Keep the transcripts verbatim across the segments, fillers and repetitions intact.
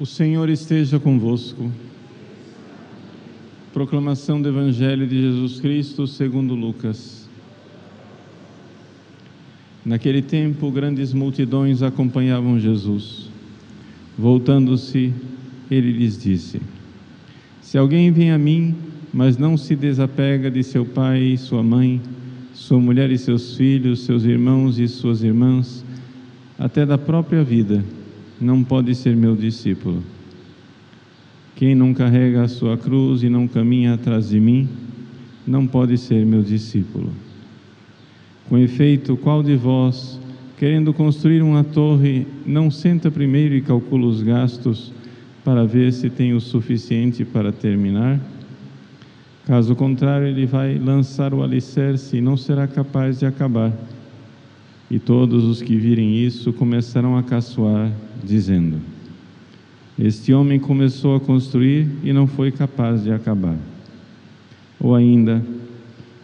O Senhor esteja convosco. Proclamação do Evangelho de Jesus Cristo segundo Lucas. Naquele tempo, grandes multidões acompanhavam Jesus. Voltando-se, ele lhes disse: Se alguém vem a mim, mas não se desapega de seu pai e sua mãe, sua mulher e seus filhos, seus irmãos e suas irmãs, até da própria vida, não pode ser meu discípulo. Quem não carrega a sua cruz e não caminha atrás de mim, não pode ser meu discípulo. Com efeito, qual de vós, querendo construir uma torre, não senta primeiro e calcula os gastos, para ver se tem o suficiente para terminar? Caso contrário, ele vai lançar o alicerce e não será capaz de acabar. E todos os que virem isso começarão a caçoar, dizendo: Este homem começou a construir e não foi capaz de acabar. Ou ainda,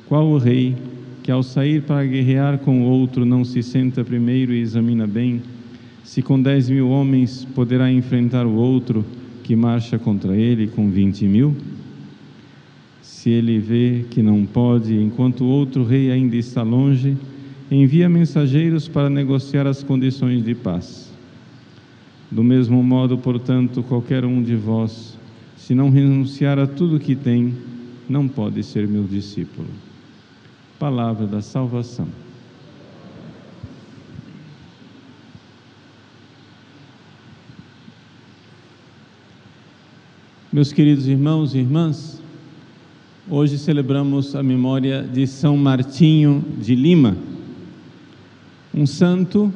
qual o rei que ao sair para guerrear com outro não se senta primeiro e examina bem, se com dez mil homens poderá enfrentar o outro que marcha contra ele com vinte mil? Se ele vê que não pode, enquanto o outro rei ainda está longe, envia mensageiros para negociar as condições de paz. Do mesmo modo, portanto, qualquer um de vós, se não renunciar a tudo que tem, não pode ser meu discípulo. Palavra da salvação. Meus queridos irmãos e irmãs, hoje celebramos a memória de São Martinho de Lima, um santo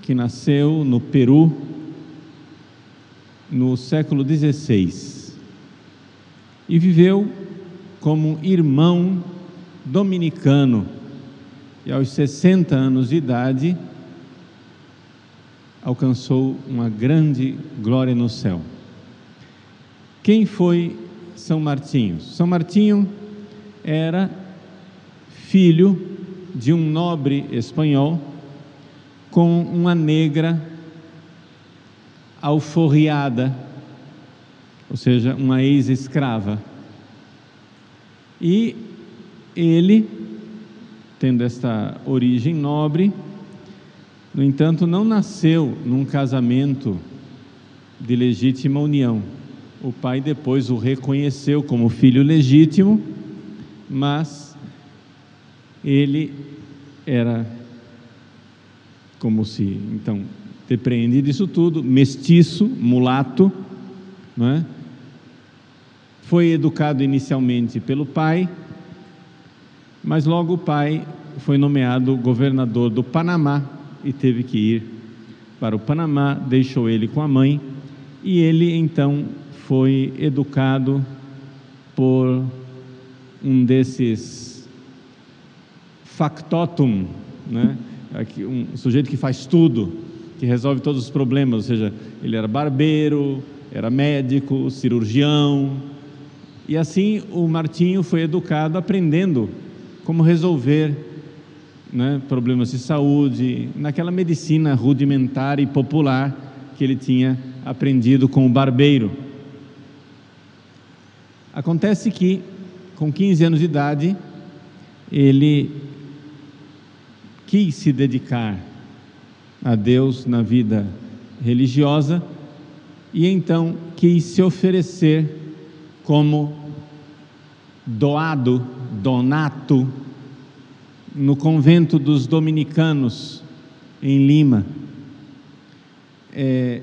que nasceu no Peru no século dezesseis e viveu como irmão dominicano, e aos sessenta anos de idade alcançou uma grande glória no céu. Quem foi São Martinho? São Martinho era filho de um nobre espanhol com uma negra alforriada, ou seja, uma ex-escrava. E ele, tendo esta origem nobre, no entanto, não nasceu num casamento de legítima união. O pai depois o reconheceu como filho legítimo, mas ele era, como se então depreende disso tudo, mestiço, mulato, não é? Foi educado inicialmente pelo pai, mas logo o pai foi nomeado governador do Panamá e teve que ir para o Panamá, deixou ele com a mãe, e ele então foi educado por um desses factotum, né? Um sujeito que faz tudo, que resolve todos os problemas, ou seja, ele era barbeiro, era médico, cirurgião, e assim o Martinho foi educado aprendendo como resolver, né, problemas de saúde, naquela medicina rudimentar e popular que ele tinha aprendido com o barbeiro. Acontece que, com quinze anos de idade, ele quis se dedicar a Deus na vida religiosa e então quis se oferecer como doado, donato, no convento dos dominicanos em Lima. É,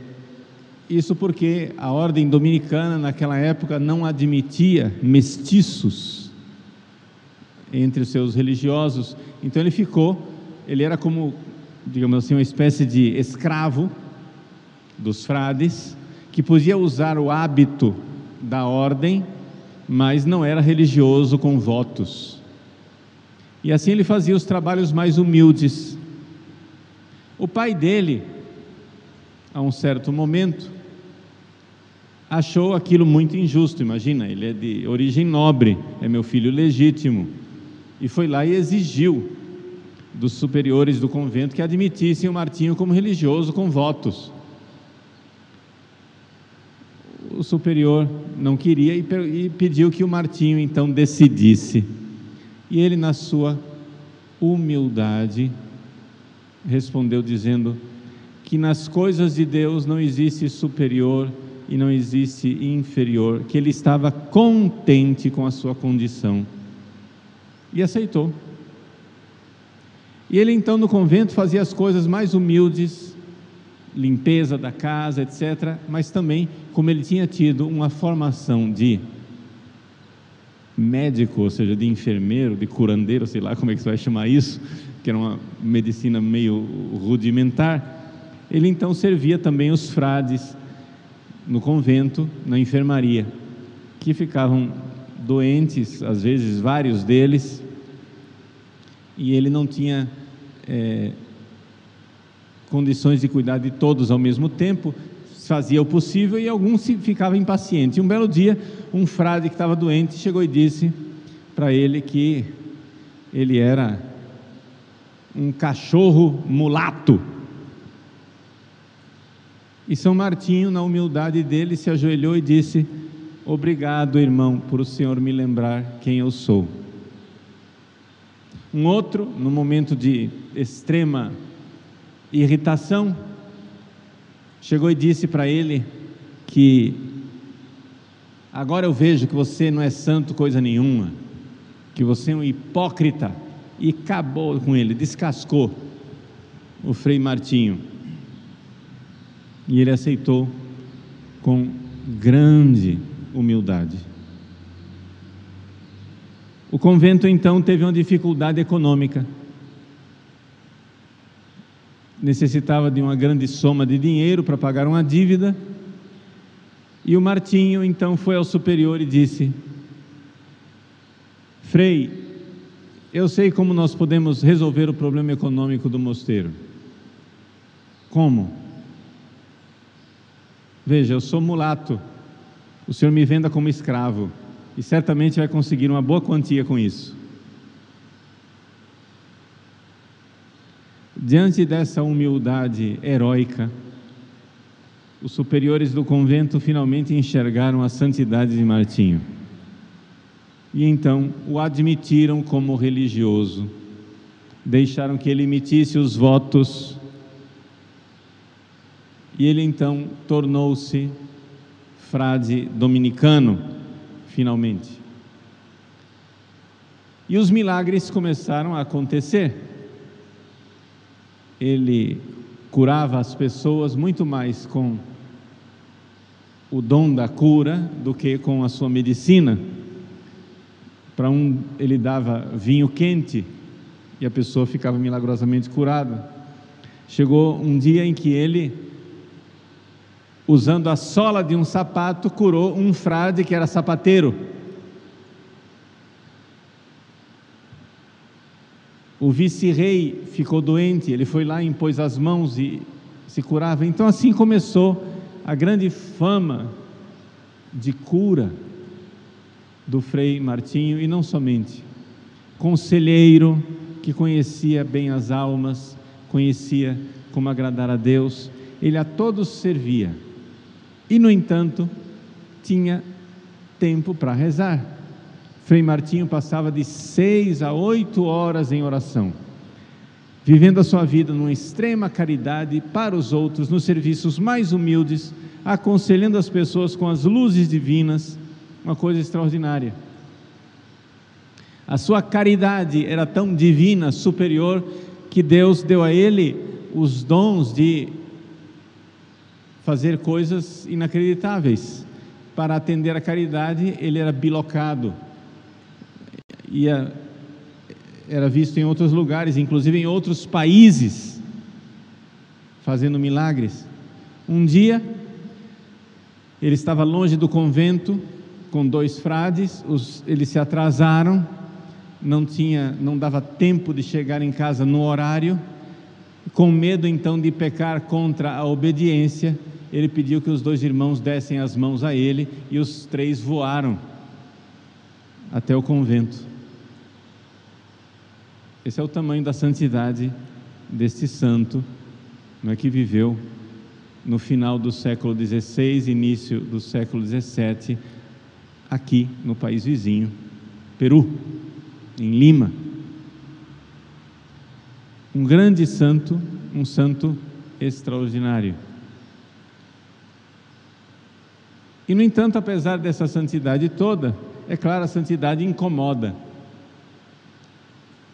Isso porque a ordem dominicana naquela época não admitia mestiços entre os seus religiosos, então ele ficou, ele era como, digamos assim, uma espécie de escravo dos frades, que podia usar o hábito da ordem, mas não era religioso com votos. E assim ele fazia os trabalhos mais humildes. O pai dele, a um certo momento, achou aquilo muito injusto. Imagina, ele é de origem nobre, é meu filho legítimo, e foi lá e exigiu dos superiores do convento que admitissem o Martinho como religioso com votos. superior não queria e pediu que o Martinho então decidisse. E ele, na sua humildade, respondeu dizendo que nas coisas de Deus não existe superior e não existe inferior, que ele estava contente com a sua condição e aceitou. E ele então no convento fazia as coisas mais humildes, limpeza da casa, etcétera, mas também, como ele tinha tido uma formação de médico, ou seja, de enfermeiro, de curandeiro, sei lá como é que você vai chamar isso, que era uma medicina meio rudimentar, ele então servia também os frades no convento, na enfermaria, que ficavam doentes, às vezes vários deles, e ele não tinha é, condições de cuidar de todos ao mesmo tempo, fazia o possível e alguns ficavam impacientes. E um belo dia, um frade que estava doente chegou e disse para ele que ele era um cachorro mulato. E São Martinho, na humildade dele, se ajoelhou e disse: obrigado, irmão, por o Senhor me lembrar quem eu sou. Um outro, no momento de extrema irritação, chegou e disse para ele que agora eu vejo que você não é santo coisa nenhuma, que você é um hipócrita, e acabou com ele, descascou o Frei Martinho. E ele aceitou com grande humildade. O convento então teve uma dificuldade econômica, necessitava de uma grande soma de dinheiro para pagar uma dívida, e o Martinho então foi ao superior e disse: Frei, eu sei como nós podemos resolver o problema econômico do mosteiro. Como? Veja, eu sou mulato, o senhor me venda como escravo e certamente vai conseguir uma boa quantia com isso. Diante dessa humildade heróica, os superiores do convento finalmente enxergaram a santidade de Martinho e então o admitiram como religioso, deixaram que ele emitisse os votos e ele então tornou-se frade dominicano, finalmente. E os milagres começaram a acontecer. Ele curava as pessoas muito mais com o dom da cura do que com a sua medicina. Para um, ele dava vinho quente e a pessoa ficava milagrosamente curada. Chegou um dia em que ele, usando a sola de um sapato, curou um frade que era sapateiro. O vice-rei ficou doente, ele foi lá e impôs as mãos e se curava. Então assim começou a grande fama de cura do Frei Martinho, e não somente. Conselheiro que conhecia bem as almas, conhecia como agradar a Deus, ele a todos servia. E, no entanto, tinha tempo para rezar. Frei Martinho passava de seis a oito horas em oração, vivendo a sua vida numa extrema caridade para os outros, nos serviços mais humildes, aconselhando as pessoas com as luzes divinas, uma coisa extraordinária. A sua caridade era tão divina, superior, que Deus deu a ele os dons de fazer coisas inacreditáveis. Para atender a caridade, ele era bilocado, ia, era visto em outros lugares, inclusive em outros países, fazendo milagres. Um dia, ele estava longe do convento, com dois frades, os, eles se atrasaram, não, tinha, não dava tempo de chegar em casa no horário. Com medo então de pecar contra a obediência, ele pediu que os dois irmãos dessem as mãos a ele, e os três voaram até o convento. Esse é o tamanho da santidade deste santo, não é, que viveu no final do século dezesseis, início do século dezessete, aqui no país vizinho, Peru, em Lima. Um grande santo, um santo extraordinário. E no entanto, apesar dessa santidade toda, é claro, a santidade incomoda.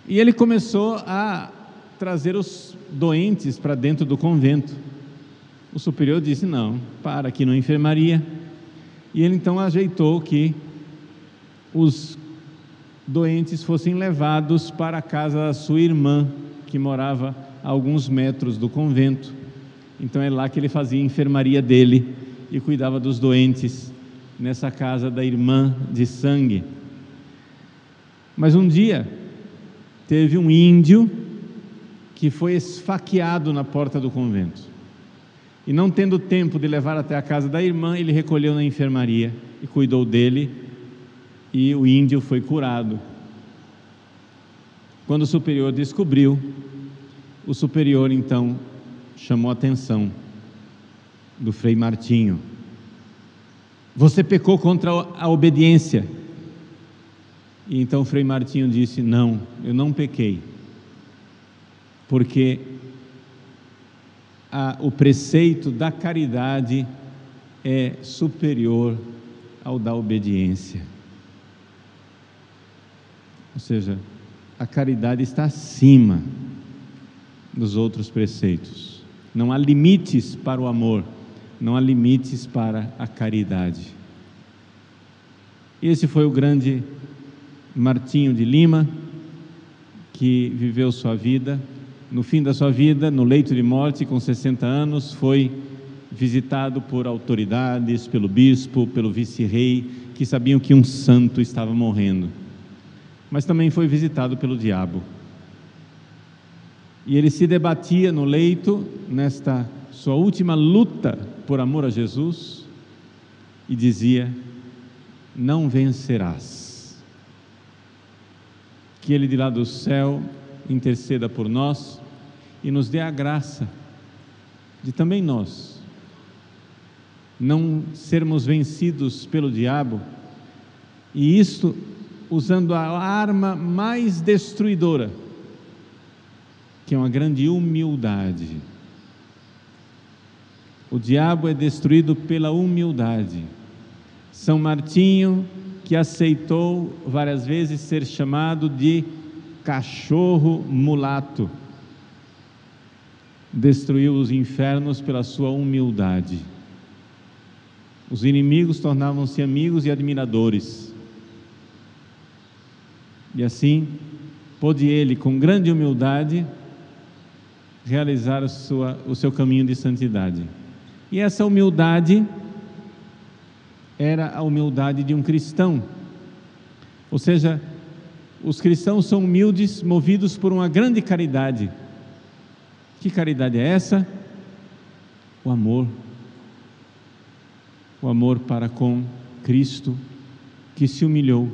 E ele começou a trazer os doentes para dentro do convento. O superior disse, não, para, aqui não é enfermaria. E ele então ajeitou que os doentes fossem levados para a casa da sua irmã, que morava a alguns metros do convento. Então é lá que ele fazia a enfermaria dele e cuidava dos doentes, nessa casa da irmã de sangue. Mas um dia teve um índio que foi esfaqueado na porta do convento, e não tendo tempo de levar até a casa da irmã, ele recolheu na enfermaria e cuidou dele, e o índio foi curado. Quando o superior descobriu, o superior então chamou a atenção do Frei Martinho. Você pecou contra a obediência. E então o Frei Martinho disse, não, eu não pequei, porque a, o preceito da caridade é superior ao da obediência. Ou seja, a caridade está acima dos outros preceitos. Não há limites para o amor, não há limites para a caridade. Esse foi o grande Martinho de Lima, que viveu sua vida. No fim da sua vida, no leito de morte, com sessenta anos, foi visitado por autoridades, pelo bispo, pelo vice-rei, que sabiam que um santo estava morrendo. Mas também foi visitado pelo diabo. E ele se debatia no leito, nesta sua última luta por amor a Jesus, e dizia, não vencerás. Que ele de lá do céu interceda por nós e nos dê a graça de também nós não sermos vencidos pelo diabo, e isto usando a arma mais destruidora, que é uma grande humildade. O diabo é destruído pela humildade. São Martinho, que aceitou várias vezes ser chamado de cachorro mulato, destruiu os infernos pela sua humildade. Os inimigos tornavam-se amigos e admiradores. E assim pôde ele, com grande humildade, realizar a sua, o seu caminho de santidade. E essa humildade era a humildade de um cristão. Ou seja, os cristãos são humildes, movidos por uma grande caridade. Que caridade é essa? O amor. O amor para com Cristo, que se humilhou.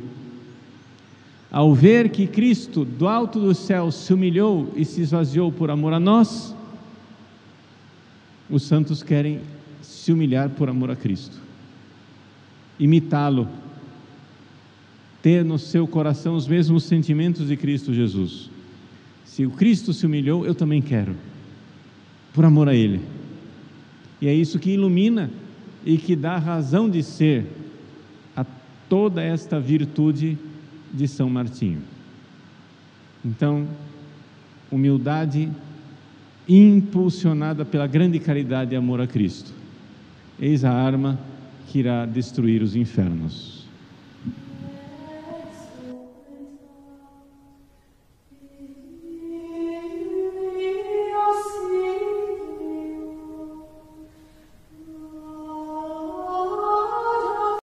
Ao ver que Cristo, do alto do céu, se humilhou e se esvaziou por amor a nós, os santos querem se humilhar por amor a Cristo, imitá-lo, ter no seu coração os mesmos sentimentos de Cristo Jesus. Se o Cristo se humilhou, eu também quero, por amor a Ele. E é isso que ilumina e que dá razão de ser a toda esta virtude de São Martinho. Então, humildade impulsionada pela grande caridade e amor a Cristo. Eis a arma que irá destruir os infernos.